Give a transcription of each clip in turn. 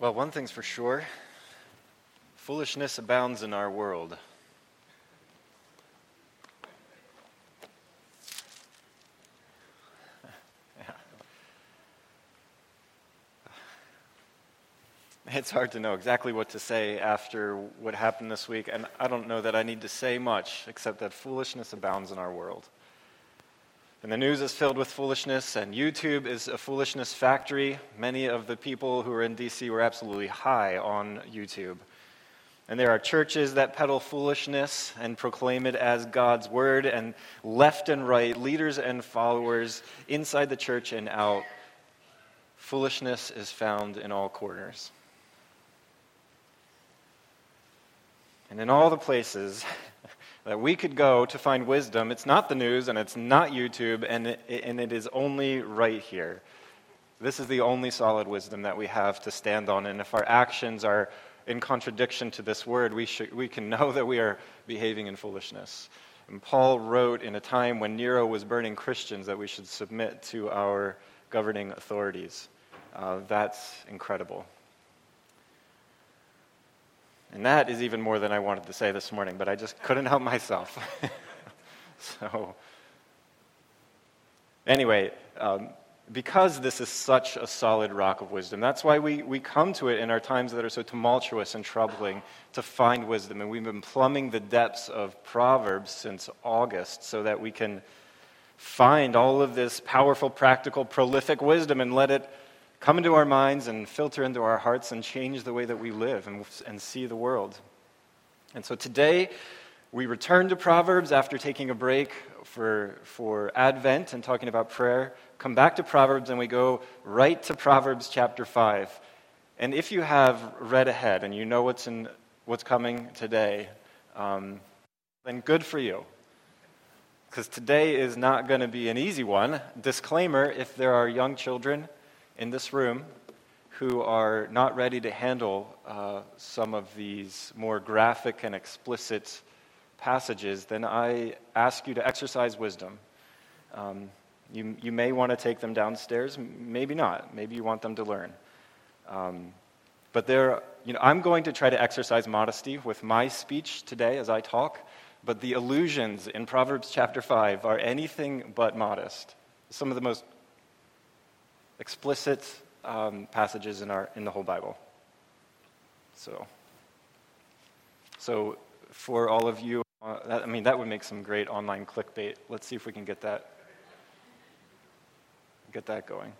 Well, one thing's for sure, foolishness abounds in our world. It's hard to know exactly what to say after what happened this week, and I don't know that I need to say much except that foolishness abounds in our world. And the news is filled with foolishness, and YouTube is a foolishness factory. Many of the people who are in D.C. were absolutely high on YouTube. And there are churches that peddle foolishness and proclaim it as God's word, and left and right, leaders and followers, inside the church and out, foolishness is found in all corners. And in all the places that we could go to find wisdom, it's not the news, and it's not YouTube, and it is only right here. This is the only solid wisdom that we have to stand on, and if our actions are in contradiction to this word, we can know that we are behaving in foolishness. And Paul wrote in a time when Nero was burning Christians that we should submit to our governing authorities. That's incredible. And that is even more than I wanted to say this morning, but I just couldn't help myself. So, anyway, because this is such a solid rock of wisdom, that's why we come to it in our times that are so tumultuous and troubling to find wisdom. And we've been plumbing the depths of Proverbs since August so that we can find all of this powerful, practical, prolific wisdom and let it come into our minds and filter into our hearts and change the way that we live and see the world. And so today, we return to Proverbs after taking a break for Advent and talking about prayer. Come back to Proverbs and we go right to Proverbs chapter 5. And if you have read ahead and you know what's coming today, then good for you. Because today is not going to be an easy one. Disclaimer, if there are young children in this room who are not ready to handle some of these more graphic and explicit passages, then I ask you to exercise wisdom. You may want to take them downstairs, maybe not. Maybe you want them to learn. But I'm going to try to exercise modesty with my speech today as I talk, but the allusions in Proverbs chapter 5 are anything but modest. Some of the most explicit passages in the whole Bible. So for all of you, that would make some great online clickbait. Let's see if we can get that going.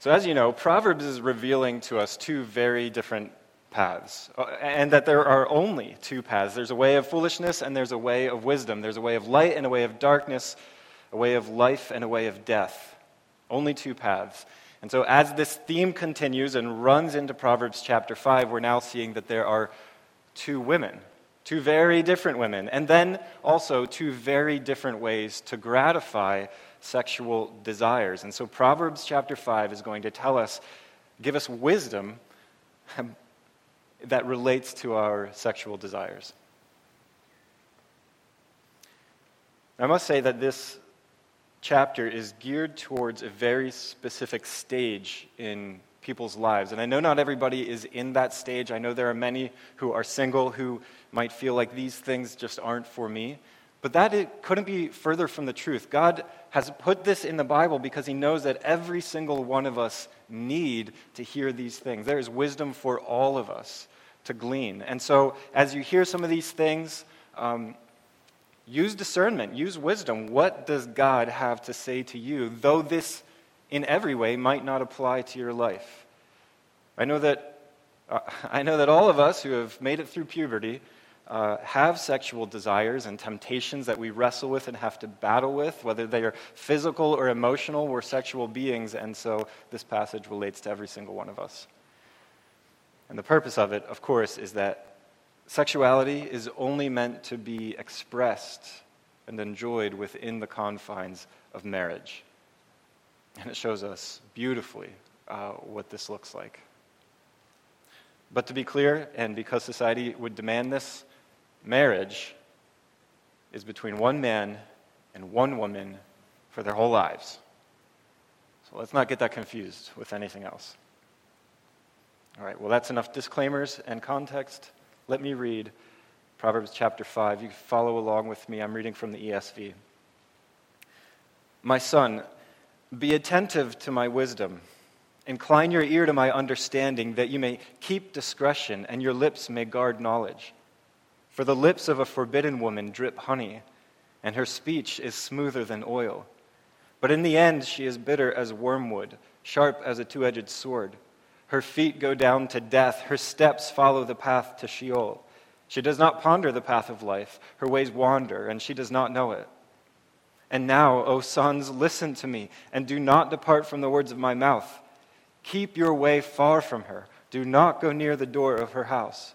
So as you know, Proverbs is revealing to us two very different paths, and that there are only two paths. There's a way of foolishness and there's a way of wisdom. There's a way of light and a way of darkness, a way of life and a way of death. Only two paths. And so as this theme continues and runs into Proverbs chapter 5, we're now seeing that there are two women, two very different women, and then also two very different ways to gratify sexual desires. And so Proverbs chapter 5 is going to give us wisdom that relates to our sexual desires. I must say that this chapter is geared towards a very specific stage in people's lives. And I know not everybody is in that stage. I know there are many who are single who might feel like these things just aren't for me. But it couldn't be further from the truth. God has put this in the Bible because he knows that every single one of us need to hear these things. There is wisdom for all of us to glean. And so as you hear some of these things, use discernment, use wisdom. What does God have to say to you, though this in every way might not apply to your life? I know that all of us who have made it through puberty have sexual desires and temptations that we wrestle with and have to battle with, whether they are physical or emotional. We're sexual beings, and so this passage relates to every single one of us. And the purpose of it, of course, is that sexuality is only meant to be expressed and enjoyed within the confines of marriage. And it shows us beautifully what this looks like. But to be clear, and because society would demand this, marriage is between one man and one woman for their whole lives. So let's not get that confused with anything else. All right, well, that's enough disclaimers and context. Let me read Proverbs chapter 5. You can follow along with me. I'm reading from the ESV. My son, be attentive to my wisdom. Incline your ear to my understanding, that you may keep discretion and your lips may guard knowledge. For the lips of a forbidden woman drip honey, and her speech is smoother than oil. But in the end she is bitter as wormwood, sharp as a two-edged sword. Her feet go down to death. Her steps follow the path to Sheol. She does not ponder the path of life. Her ways wander, and she does not know it. And now, O sons, listen to me, and do not depart from the words of my mouth. Keep your way far from her. Do not go near the door of her house,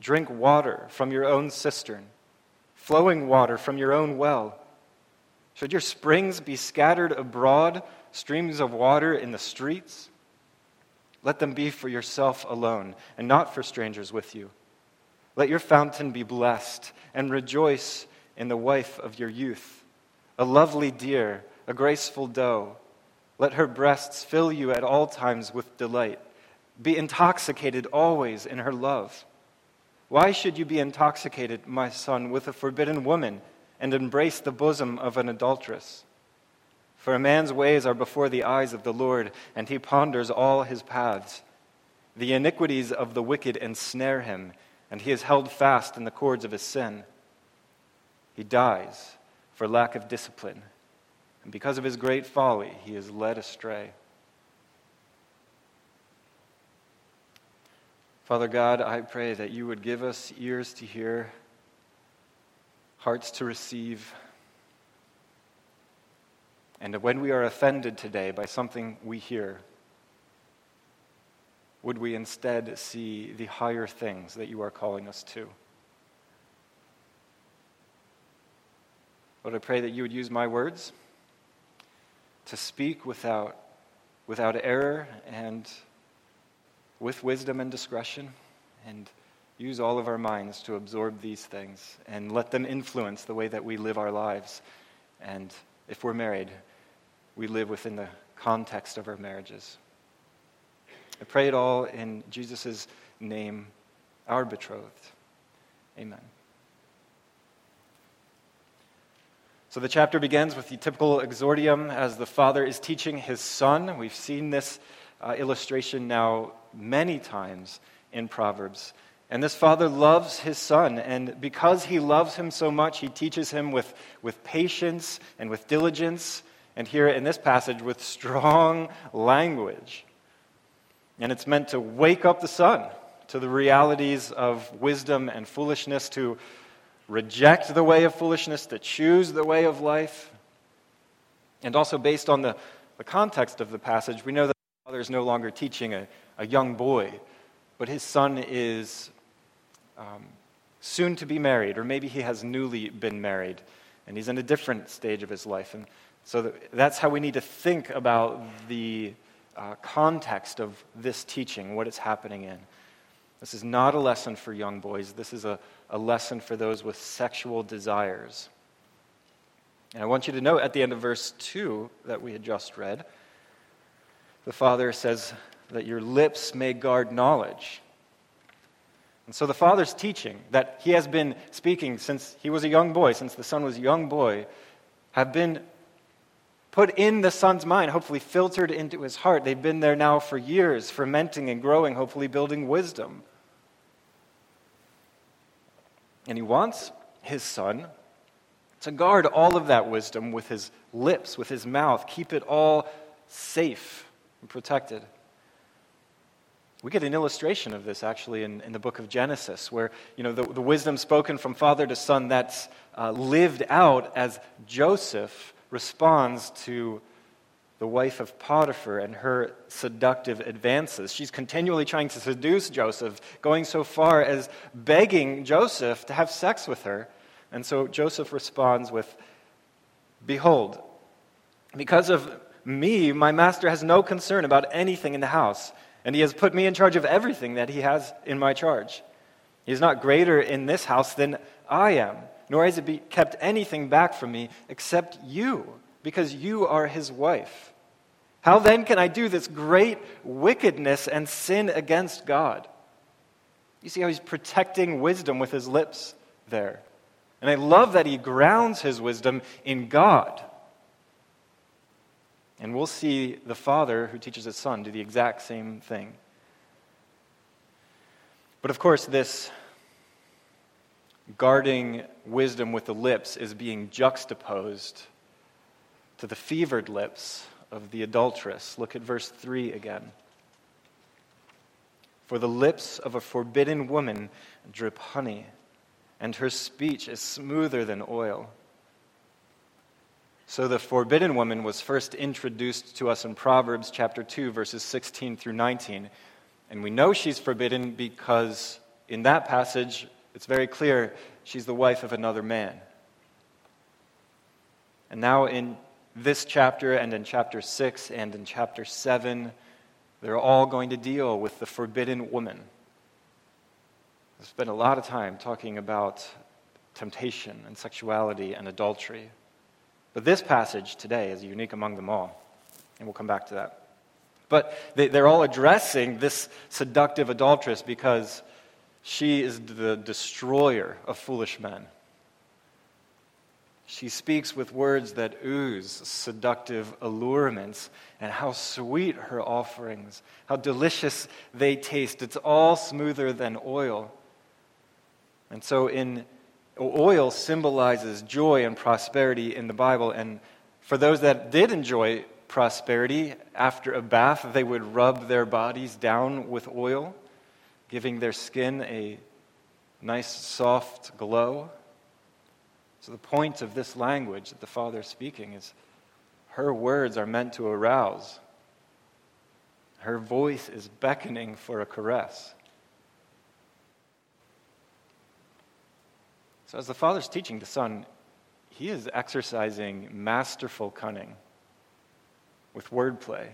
Drink water from your own cistern, flowing water from your own well. Should your springs be scattered abroad, streams of water in the streets? Let them be for yourself alone, and not for strangers with you. Let your fountain be blessed, and rejoice in the wife of your youth, a lovely deer, a graceful doe. Let her breasts fill you at all times with delight. Be intoxicated always in her love. Why should you be intoxicated, my son, with a forbidden woman, and embrace the bosom of an adulteress? For a man's ways are before the eyes of the Lord, and he ponders all his paths. The iniquities of the wicked ensnare him, and he is held fast in the cords of his sin. He dies for lack of discipline, and because of his great folly, he is led astray. Father God, I pray that you would give us ears to hear, hearts to receive. And when we are offended today by something we hear, would we instead see the higher things that you are calling us to? Lord, I pray that you would use my words to speak without error and with wisdom and discretion, and use all of our minds to absorb these things and let them influence the way that we live our lives. And if we're married, we live within the context of our marriages. I pray it all in Jesus' name, our betrothed. Amen. So the chapter begins with the typical exordium as the father is teaching his son. We've seen this illustration now many times in Proverbs. And this father loves his son, and because he loves him so much, he teaches him with patience and with diligence, and here in this passage with strong language. And it's meant to wake up the son to the realities of wisdom and foolishness, to reject the way of foolishness, to choose the way of life. And also based on the context of the passage, we know that the father is no longer teaching a young boy, but his son is soon to be married, or maybe he has newly been married, and he's in a different stage of his life. And so that's how we need to think about the context of this teaching, what it's happening in. This is not a lesson for young boys. This is a lesson for those with sexual desires. And I want you to note at the end of verse 2 that we had just read, the father says that your lips may guard knowledge. And so the father's teaching that he has been speaking since he was a young boy, since the son was a young boy, have been put in the son's mind, hopefully filtered into his heart. They've been there now for years, fermenting and growing, hopefully building wisdom. And he wants his son to guard all of that wisdom with his lips, with his mouth, keep it all safe and protected. We get an illustration of this, actually, in the book of Genesis, where the wisdom spoken from father to son that's lived out as Joseph responds to the wife of Potiphar and her seductive advances. She's continually trying to seduce Joseph, going so far as begging Joseph to have sex with her. And so Joseph responds with, "Behold, because of me, my master has no concern about anything in the house, and he has put me in charge of everything that he has in my charge. He is not greater in this house than I am, nor has he kept anything back from me except you, because you are his wife. How then can I do this great wickedness and sin against God?" You see how he's protecting wisdom with his lips there. And I love that he grounds his wisdom in God. And we'll see the father who teaches his son do the exact same thing. But of course, this guarding wisdom with the lips is being juxtaposed to the fevered lips of the adulteress. Look at verse 3 again. "For the lips of a forbidden woman drip honey, and her speech is smoother than oil." So the forbidden woman was first introduced to us in Proverbs chapter 2, verses 16 through 19. And we know she's forbidden because in that passage, it's very clear she's the wife of another man. And now in this chapter and in chapter 6 and in chapter 7, they're all going to deal with the forbidden woman. We spent a lot of time talking about temptation and sexuality and adultery. But this passage today is unique among them all, and we'll come back to that. But they're all addressing this seductive adulteress because she is the destroyer of foolish men. She speaks with words that ooze seductive allurements, and how sweet her offerings, how delicious they taste. It's all smoother than oil. And so oil symbolizes joy and prosperity in the Bible, and for those that did enjoy prosperity, after a bath, they would rub their bodies down with oil, giving their skin a nice soft glow. So the point of this language that the Father is speaking is her words are meant to arouse. Her voice is beckoning for a caress. So as the Father's teaching the Son, he is exercising masterful cunning with wordplay.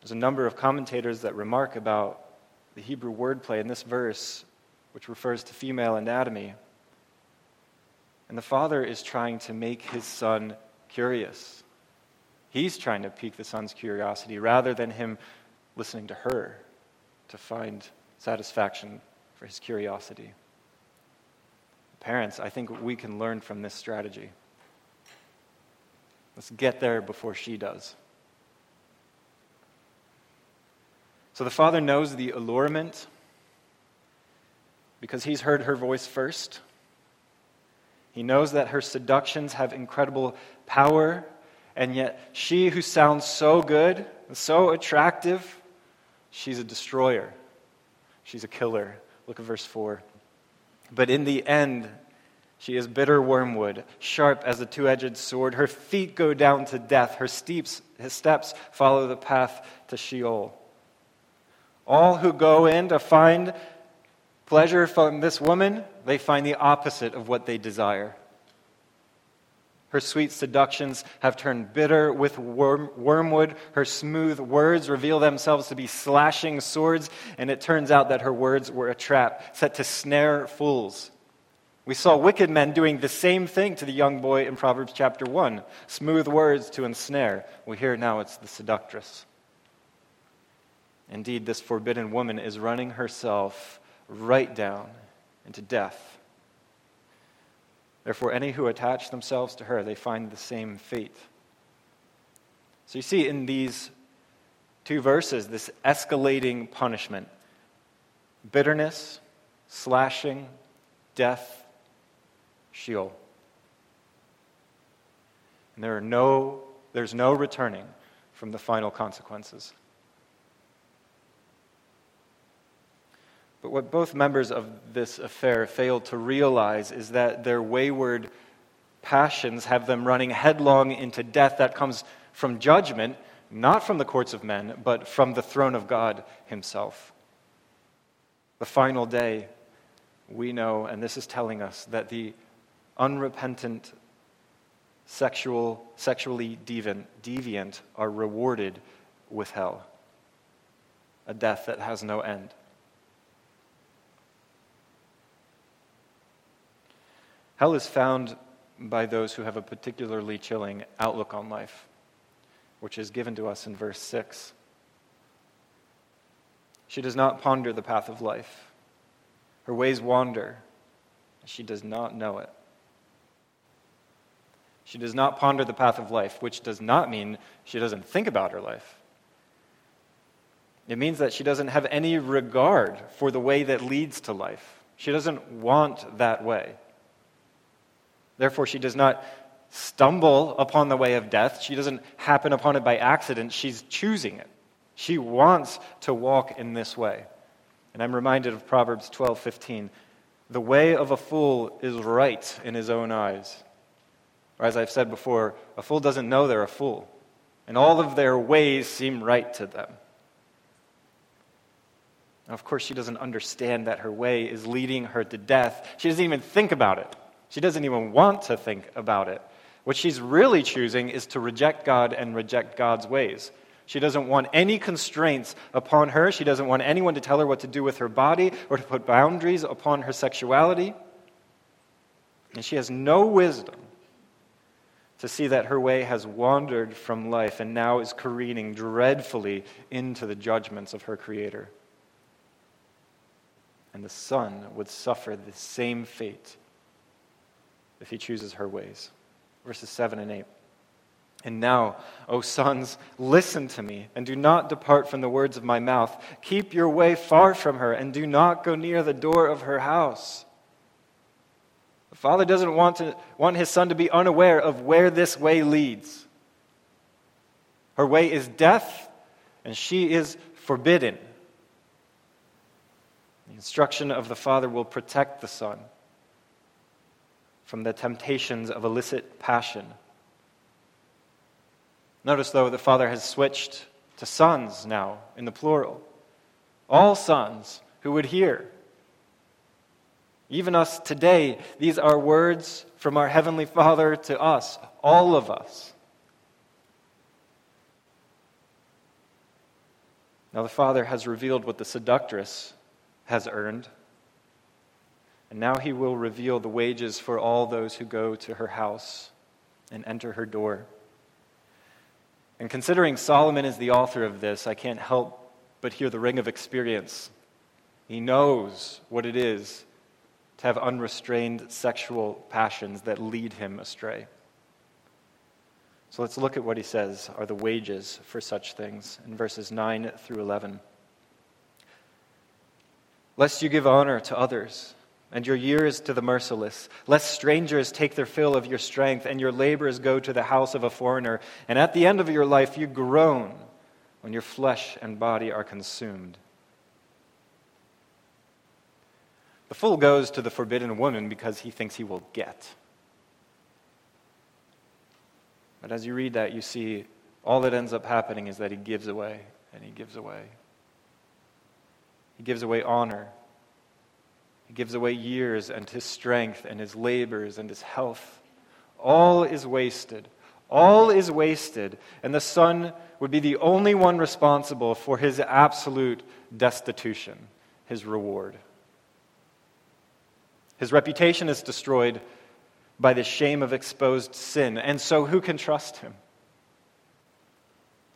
There's a number of commentators that remark about the Hebrew wordplay in this verse, which refers to female anatomy. And the Father is trying to make his Son curious. He's trying to pique the Son's curiosity rather than him listening to her to find satisfaction for his curiosity. Parents, I think we can learn from this strategy. Let's get there before she does. So the father knows the allurement because he's heard her voice first. He knows that her seductions have incredible power, and yet she who sounds so good and so attractive, she's a destroyer. She's a killer. Look at verse 4. "But in the end, she is bitter wormwood, sharp as a two-edged sword. Her feet go down to death. His steps follow the path to Sheol." All who go in to find pleasure from this woman, they find the opposite of what they desire. Her sweet seductions have turned bitter with wormwood. Her smooth words reveal themselves to be slashing swords, and it turns out that her words were a trap set to snare fools. We saw wicked men doing the same thing to the young boy in Proverbs chapter 1. Smooth words to ensnare. Well, here now it's the seductress. Indeed, this forbidden woman is running herself right down into death. Therefore, any who attach themselves to her, they find the same fate. So you see in these two verses, this escalating punishment. Bitterness, slashing, death, Sheol. And there's no returning from the final consequences. But what both members of this affair failed to realize is that their wayward passions have them running headlong into death that comes from judgment, not from the courts of men, but from the throne of God himself. The final day, we know, and this is telling us, that the unrepentant sexually deviant are rewarded with hell, a death that has no end. Hell is found by those who have a particularly chilling outlook on life, which is given to us in verse 6. She does not ponder the path of life. Her ways wander, and she does not know it. She does not ponder the path of life, which does not mean she doesn't think about her life. It means that she doesn't have any regard for the way that leads to life. She doesn't want that way. Therefore, she does not stumble upon the way of death. She doesn't happen upon it by accident. She's choosing it. She wants to walk in this way. And I'm reminded of Proverbs 12:15. The way of a fool is right in his own eyes. Or as I've said before, a fool doesn't know they're a fool, and all of their ways seem right to them. Now, of course, she doesn't understand that her way is leading her to death. She doesn't even think about it. She doesn't even want to think about it. What she's really choosing is to reject God and reject God's ways. She doesn't want any constraints upon her. She doesn't want anyone to tell her what to do with her body or to put boundaries upon her sexuality. And she has no wisdom to see that her way has wandered from life and now is careening dreadfully into the judgments of her Creator. And the Son would suffer the same fate if he chooses her ways. Verses 7 and 8. And now, O sons, listen to me, and do not depart from the words of my mouth. Keep your way far from her, and do not go near the door of her house. The father doesn't want his son to be unaware of where this way leads. Her way is death, and she is forbidden. The instruction of the father will protect the son from the temptations of illicit passion. Notice, though, the father has switched to sons now, in the plural. All sons who would hear. Even us today, these are words from our Heavenly Father to us, all of us. Now the father has revealed what the seductress has earned, and now he will reveal the wages for all those who go to her house and enter her door. And considering Solomon is the author of this, I can't help but hear the ring of experience. He knows what it is to have unrestrained sexual passions that lead him astray. So let's look at what he says are the wages for such things in verses 9 through 11. Lest you give honor to others, and your years to the merciless, lest strangers take their fill of your strength, and your labors go to the house of a foreigner, and at the end of your life you groan when your flesh and body are consumed. The fool goes to the forbidden woman because he thinks he will get. But as you read that, you see all that ends up happening is that he gives away, and he gives away. He gives away honor. He gives away years and his strength and his labors and his health. All is wasted. All is wasted. And the son would be the only one responsible for his absolute destitution, his reward. His reputation is destroyed by the shame of exposed sin. And so who can trust him?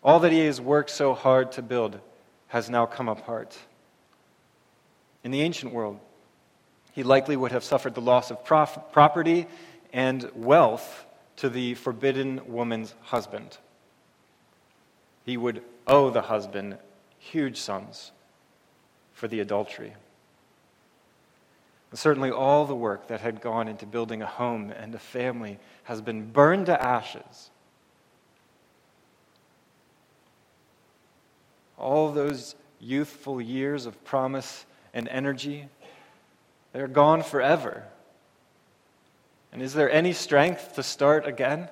All that he has worked so hard to build has now come apart. In the ancient world, he likely would have suffered the loss of property and wealth to the forbidden woman's husband. He would owe the husband huge sums for the adultery. And certainly all the work that had gone into building a home and a family has been burned to ashes. All those youthful years of promise and energy, they're gone forever. And is there any strength to start again?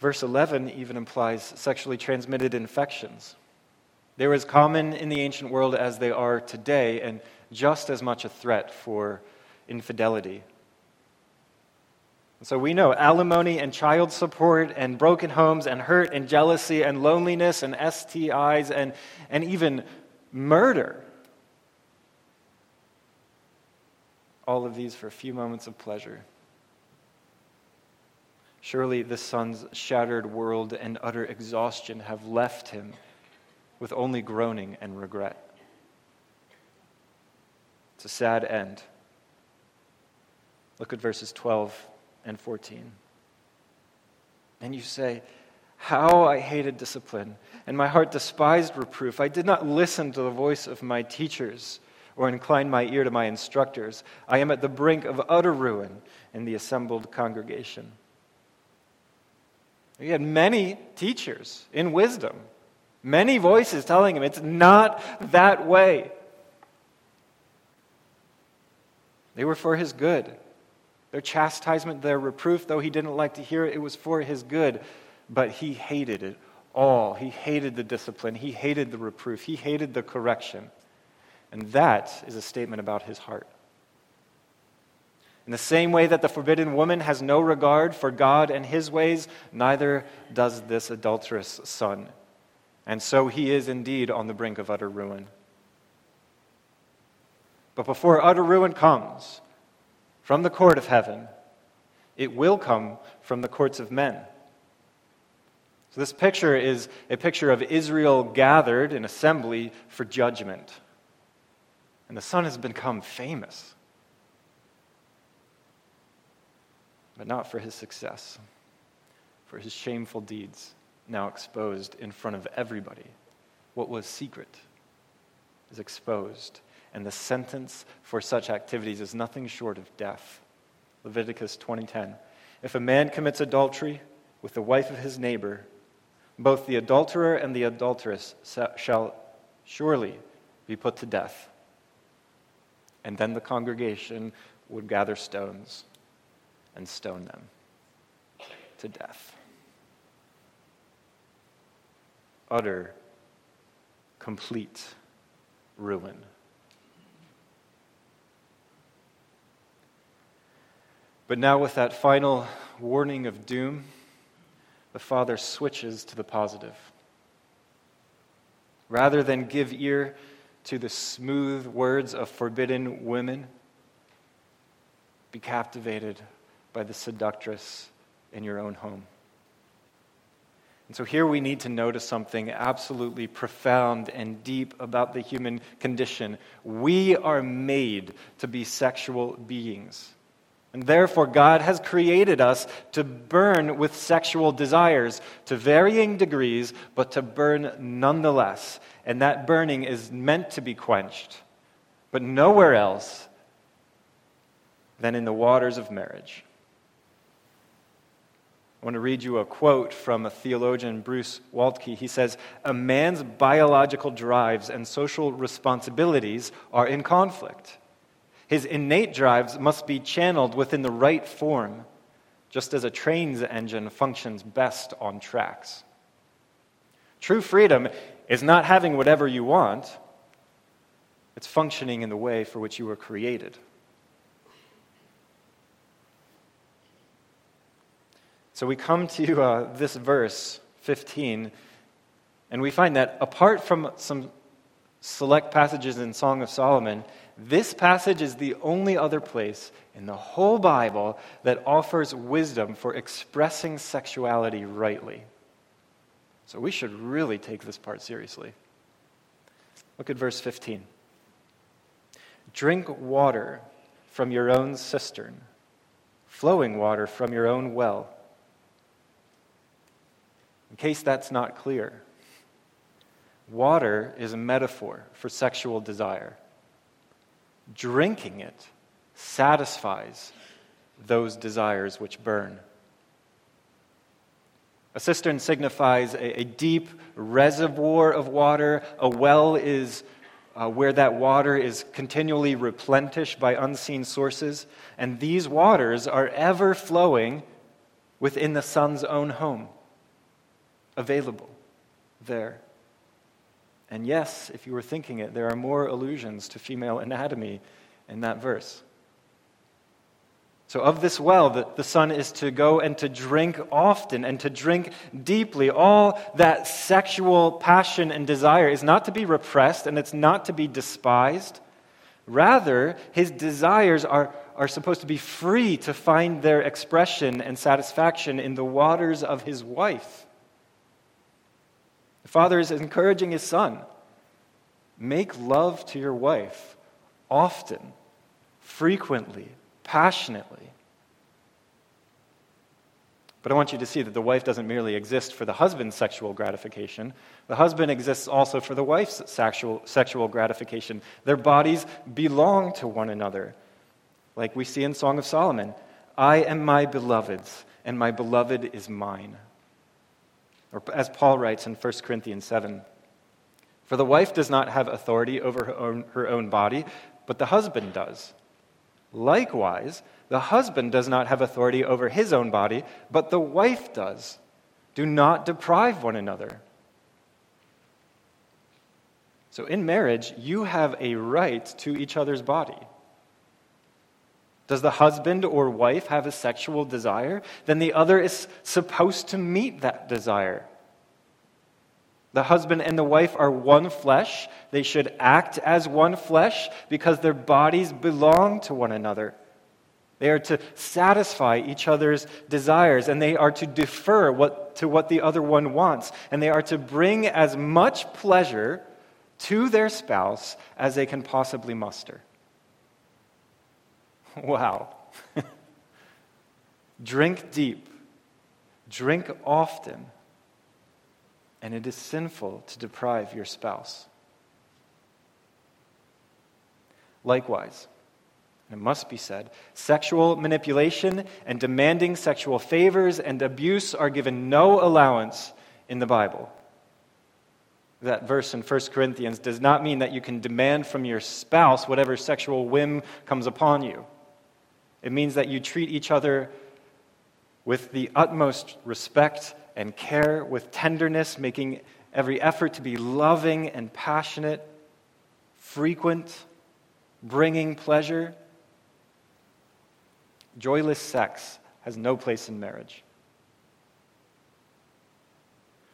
Verse 11 even implies sexually transmitted infections. They were as common in the ancient world as they are today, and just as much a threat for infidelity. And so we know alimony and child support and broken homes and hurt and jealousy and loneliness and STIs and even murder. All of these for a few moments of pleasure. Surely the son's shattered world and utter exhaustion have left him with only groaning and regret. It's a sad end. Look at verses 12 and 14. And you say, "How I hated discipline, and my heart despised reproof. I did not listen to the voice of my teachers, or incline my ear to my instructors. I am at the brink of utter ruin in the assembled congregation." He had many teachers in wisdom, many voices telling him it's not that way. They were for his good. Their chastisement, their reproof, though he didn't like to hear it, it was for his good. But he hated it all. He hated the discipline. He hated the reproof. He hated the correction. And that is a statement about his heart. In the same way that the forbidden woman has no regard for God and his ways, neither does this adulterous son. And so he is indeed on the brink of utter ruin. But before utter ruin comes from the court of heaven, it will come from the courts of men. So this picture is a picture of Israel gathered in assembly for judgment. And the son has become famous, but not for his success, for his shameful deeds, now exposed in front of everybody. What was secret is exposed, and the sentence for such activities is nothing short of death. Leviticus 20:10, if a man commits adultery with the wife of his neighbor, both the adulterer and the adulteress shall surely be put to death. And then the congregation would gather stones and stone them to death. Utter, complete ruin. But now with that final warning of doom, the father switches to the positive. Rather than give ear to the smooth words of forbidden women, be captivated by the seductress in your own home. And so here we need to notice something absolutely profound and deep about the human condition. We are made to be sexual beings. And therefore, God has created us to burn with sexual desires to varying degrees, but to burn nonetheless. And that burning is meant to be quenched, but nowhere else than in the waters of marriage. I want to read you a quote from a theologian, Bruce Waltke. He says, "A man's biological drives and social responsibilities are in conflict. His innate drives must be channeled within the right form, just as a train's engine functions best on tracks. True freedom is not having whatever you want. It's functioning in the way for which you were created." So we come to this verse, 15, and we find that apart from some select passages in Song of Solomon, this passage is the only other place in the whole Bible that offers wisdom for expressing sexuality rightly. So we should really take this part seriously. Look at verse 15. "Drink water from your own cistern, flowing water from your own well." In case that's not clear, water is a metaphor for sexual desire. Drinking it satisfies those desires which burn. A cistern signifies a deep reservoir of water. A well is where that water is continually replenished by unseen sources. And these waters are ever flowing within the son's own home. available there. And yes, if you were thinking it, there are more allusions to female anatomy in that verse. So of this well that the son is to go and to drink often and to drink deeply, all that sexual passion and desire is not to be repressed and it's not to be despised. Rather, his desires are supposed to be free to find their expression and satisfaction in the waters of his wife. The father is encouraging his son, make love to your wife often, frequently, passionately. But I want you to see that the wife doesn't merely exist for the husband's sexual gratification. The husband exists also for the wife's sexual gratification. Their bodies belong to one another. Like we see in Song of Solomon, I am my beloved's, and my beloved is mine. Or as Paul writes in 1 Corinthians 7, for the wife does not have authority over her own body, but the husband does. Likewise, the husband does not have authority over his own body, but the wife does. Do not deprive one another. So in marriage, you have a right to each other's body. Does the husband or wife have a sexual desire? Then the other is supposed to meet that desire. The husband and the wife are one flesh. They should act as one flesh because their bodies belong to one another. They are to satisfy each other's desires, and they are to defer to what the other one wants, and they are to bring as much pleasure to their spouse as they can possibly muster. Wow. Drink deep. Drink often. And it is sinful to deprive your spouse. Likewise, and it must be said, sexual manipulation and demanding sexual favors and abuse are given no allowance in the Bible. That verse in 1 Corinthians does not mean that you can demand from your spouse whatever sexual whim comes upon you. It means that you treat each other with the utmost respect and care, with tenderness, making every effort to be loving and passionate, frequent, bringing pleasure. Joyless sex has no place in marriage.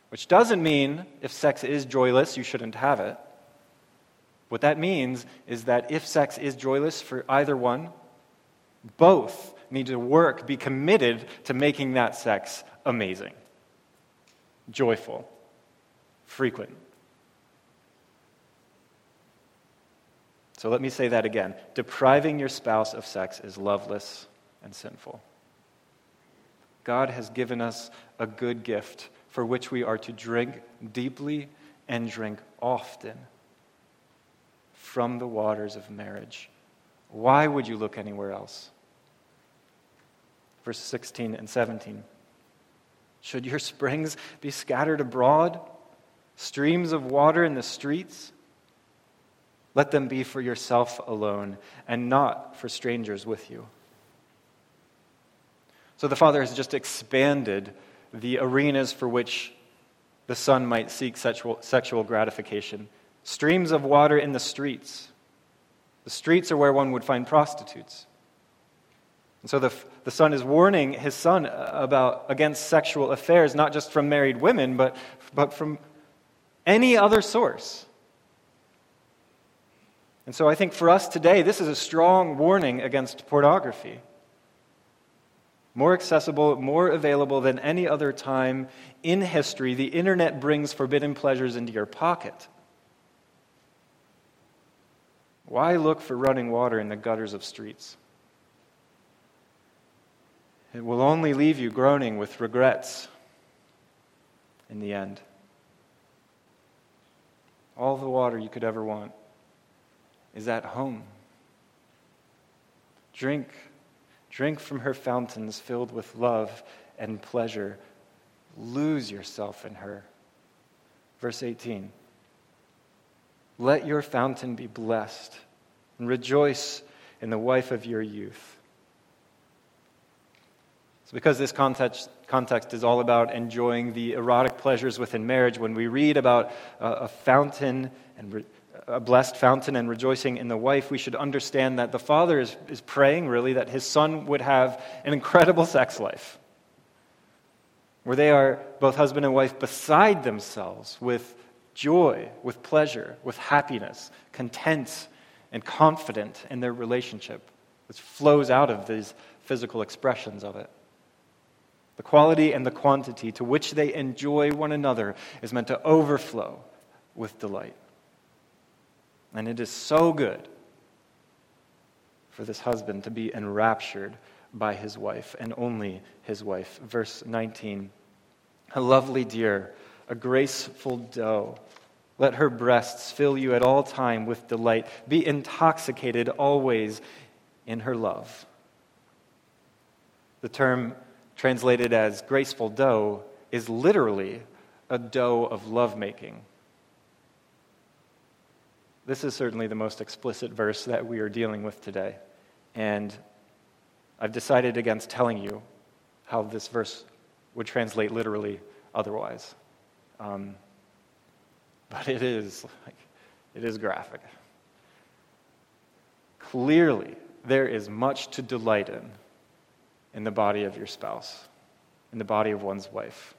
Which doesn't mean if sex is joyless, you shouldn't have it. What that means is that if sex is joyless for either one, both need to work, be committed to making that sex amazing, joyful, frequent. So let me say that again. Depriving your spouse of sex is loveless and sinful. God has given us a good gift for which we are to drink deeply and drink often from the waters of marriage. Why would you look anywhere else? Verses 16 and 17. Should your springs be scattered abroad, streams of water in the streets? Let them be for yourself alone and not for strangers with you. So the father has just expanded the arenas for which the son might seek sexual gratification. Streams of water in the streets. The streets are where one would find prostitutes. And so the son is warning his son against sexual affairs, not just from married women, but from any other source. And so I think for us today, this is a strong warning against pornography. More accessible, more available than any other time in history, the internet brings forbidden pleasures into your pocket. Why look for running water in the gutters of streets? It will only leave you groaning with regrets in the end. All the water you could ever want is at home. Drink from her fountains filled with love and pleasure. Lose yourself in her. Verse 18. Let your fountain be blessed and rejoice in the wife of your youth. because this context is all about enjoying the erotic pleasures within marriage, when we read about a blessed fountain and rejoicing in the wife, we should understand that the father is praying, really, that his son would have an incredible sex life, where they are, both husband and wife, beside themselves with joy, with pleasure, with happiness, content and confident in their relationship, which flows out of these physical expressions of it. The quality and the quantity to which they enjoy one another is meant to overflow with delight. And it is so good for this husband to be enraptured by his wife and only his wife. Verse 19, a lovely deer, a graceful doe, let her breasts fill you at all time with delight. Be intoxicated always in her love. The term translated as graceful doe is literally a doe of lovemaking. This is certainly the most explicit verse that we are dealing with today. And I've decided against telling you how this verse would translate literally otherwise. But it is graphic. Clearly, there is much to delight in the body of your spouse, in the body of one's wife.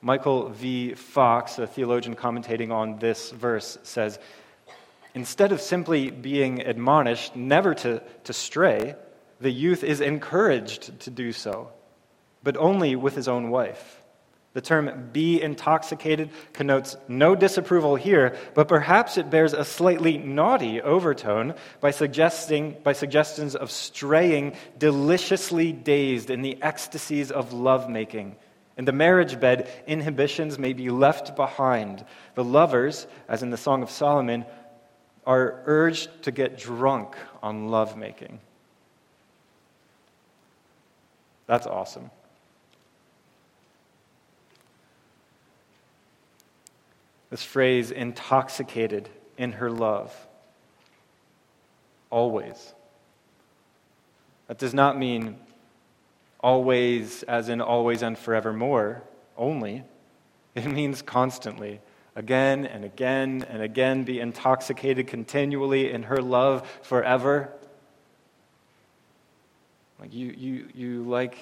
Michael V. Fox, a theologian commentating on this verse, says, instead of simply being admonished never to stray, the youth is encouraged to do so, but only with his own wife. The term be intoxicated connotes no disapproval here, but perhaps it bears a slightly naughty overtone by suggestions of straying deliciously dazed in the ecstasies of lovemaking. In the marriage bed, inhibitions may be left behind. The lovers, as in the Song of Solomon, are urged to get drunk on lovemaking. That's awesome. This phrase, intoxicated in her love, always. That does not mean always as in always and forevermore only. It means constantly, again and again and again, be intoxicated continually in her love forever. Like you like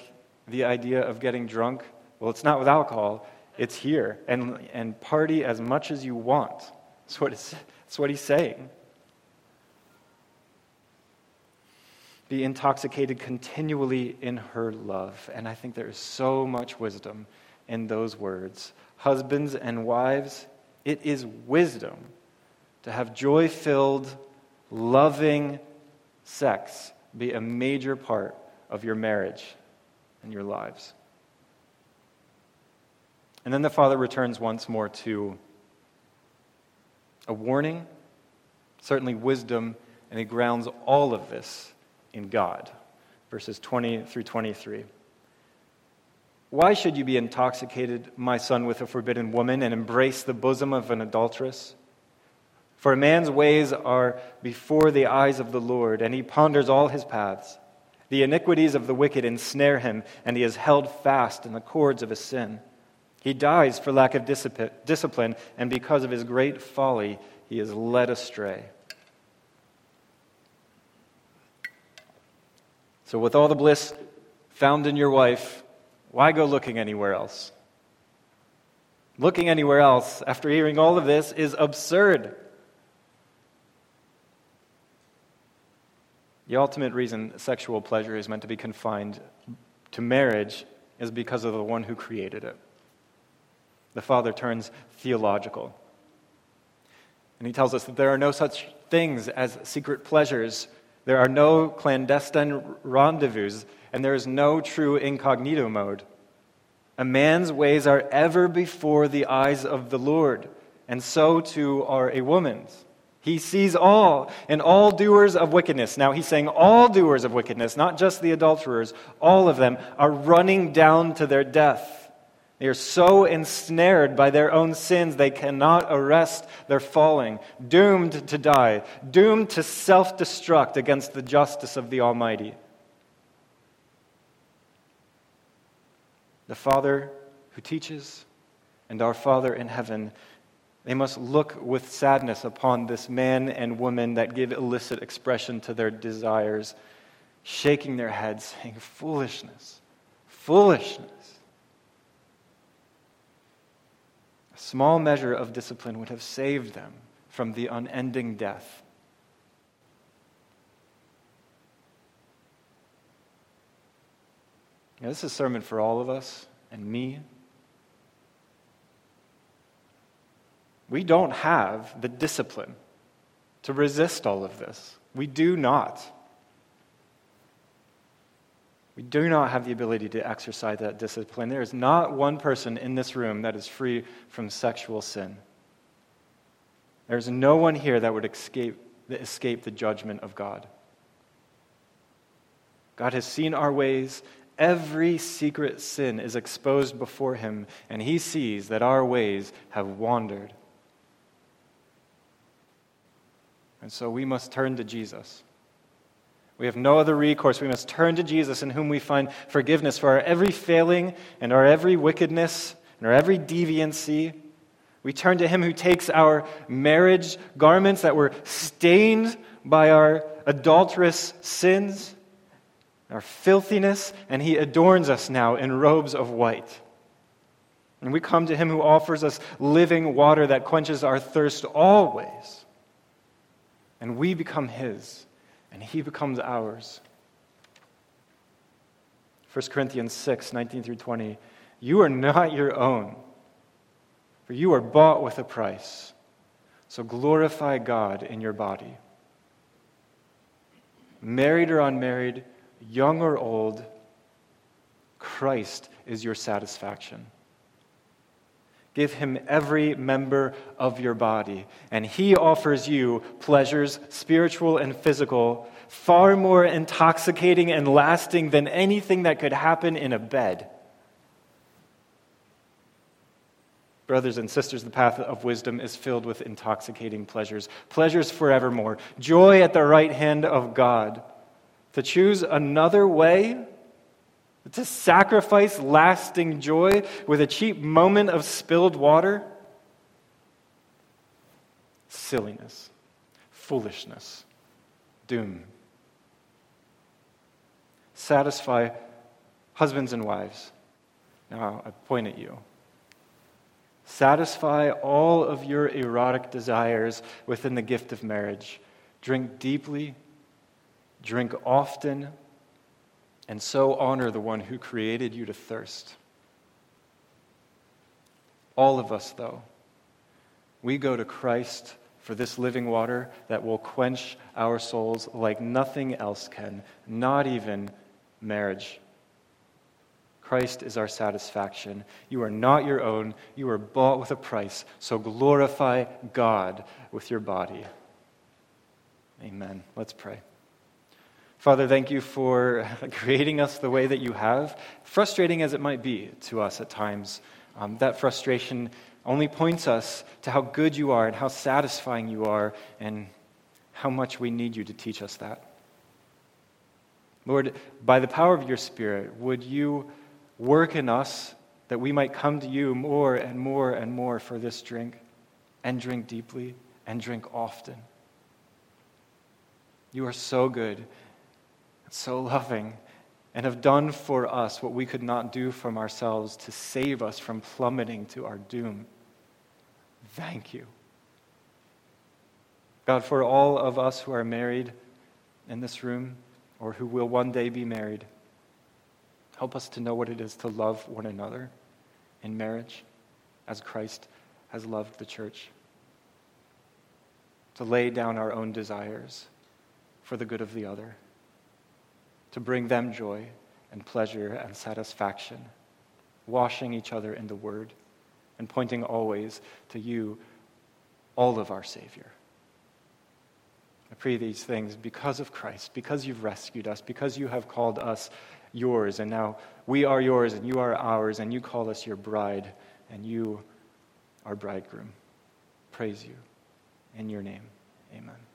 the idea of getting drunk? Well, it's not with alcohol. It's here, and party as much as you want. That's what he's saying. Be intoxicated continually in her love. And I think there is so much wisdom in those words. Husbands and wives, it is wisdom to have joy-filled, loving sex be a major part of your marriage and your lives. And then the father returns once more to a warning, certainly wisdom, and he grounds all of this in God. Verses 20 through 23. Why should you be intoxicated, my son, with a forbidden woman and embrace the bosom of an adulteress? For a man's ways are before the eyes of the Lord, and he ponders all his paths. The iniquities of the wicked ensnare him, and he is held fast in the cords of his sin. He dies for lack of discipline, and because of his great folly, he is led astray. So with all the bliss found in your wife, why go looking anywhere else? Looking anywhere else, after hearing all of this, is absurd. The ultimate reason sexual pleasure is meant to be confined to marriage is because of the one who created it. The father turns theological. And he tells us that there are no such things as secret pleasures. There are no clandestine rendezvous, and there is no true incognito mode. A man's ways are ever before the eyes of the Lord, and so too are a woman's. He sees all, and all doers of wickedness. Now he's saying all doers of wickedness, not just the adulterers, all of them are running down to their death. They are so ensnared by their own sins, they cannot arrest their falling, doomed to die, doomed to self-destruct against the justice of the Almighty. the Father who teaches, and our Father in heaven, they must look with sadness upon this man and woman that give illicit expression to their desires, shaking their heads, saying, "Foolishness, foolishness." A small measure of discipline would have saved them from the unending death. Now, this is a sermon for all of us and me. We don't have the discipline to resist all of this. We do not. We do not have the ability to exercise that discipline. There is not one person in this room that is free from sexual sin. There is no one here that would escape the judgment of God. God has seen our ways. Every secret sin is exposed before him, and he sees that our ways have wandered. And so we must turn to Jesus. We have no other recourse. We must turn to Jesus, in whom we find forgiveness for our every failing and our every wickedness and our every deviancy. We turn to him who takes our marriage garments that were stained by our adulterous sins, our filthiness, and he adorns us now in robes of white. And we come to him who offers us living water that quenches our thirst always. And we become his, and he becomes ours. 1 Corinthians 6, 19 through 20, "You are not your own, for you are bought with a price. So glorify God in your body." Married or unmarried, young or old, Christ is your satisfaction. Give him every member of your body, and he offers you pleasures, spiritual and physical, far more intoxicating and lasting than anything that could happen in a bed. Brothers and sisters, the path of wisdom is filled with intoxicating pleasures, pleasures forevermore, joy at the right hand of God. To choose another way, to sacrifice lasting joy with a cheap moment of spilled water? Silliness, foolishness, doom. Satisfy husbands and wives. Now, I point at you. Satisfy all of your erotic desires within the gift of marriage. Drink deeply, drink often, and so honor the one who created you to thirst. All of us, though, we go to Christ for this living water that will quench our souls like nothing else can, not even marriage. Christ is our satisfaction. You are not your own. You are bought with a price. So glorify God with your body. Amen. Let's pray. Father, thank you for creating us the way that you have, frustrating as it might be to us at times. That frustration only points us to how good you are and how satisfying you are and how much we need you to teach us that. Lord, by the power of your Spirit, would you work in us that we might come to you more and more and more for this drink, and drink deeply, and drink often. You are so good, so loving, and have done for us what we could not do from ourselves to save us from plummeting to our doom. Thank you. God, for all of us who are married in this room or who will one day be married, help us to know what it is to love one another in marriage as Christ has loved the church, to lay down our own desires for the good of the other, to bring them joy and pleasure and satisfaction, washing each other in the Word, and pointing always to you, all of our Savior. I pray these things because of Christ, because you've rescued us, because you have called us yours, and now we are yours, and you are ours, and you call us your bride, and you our bridegroom. Praise you. In your name, amen.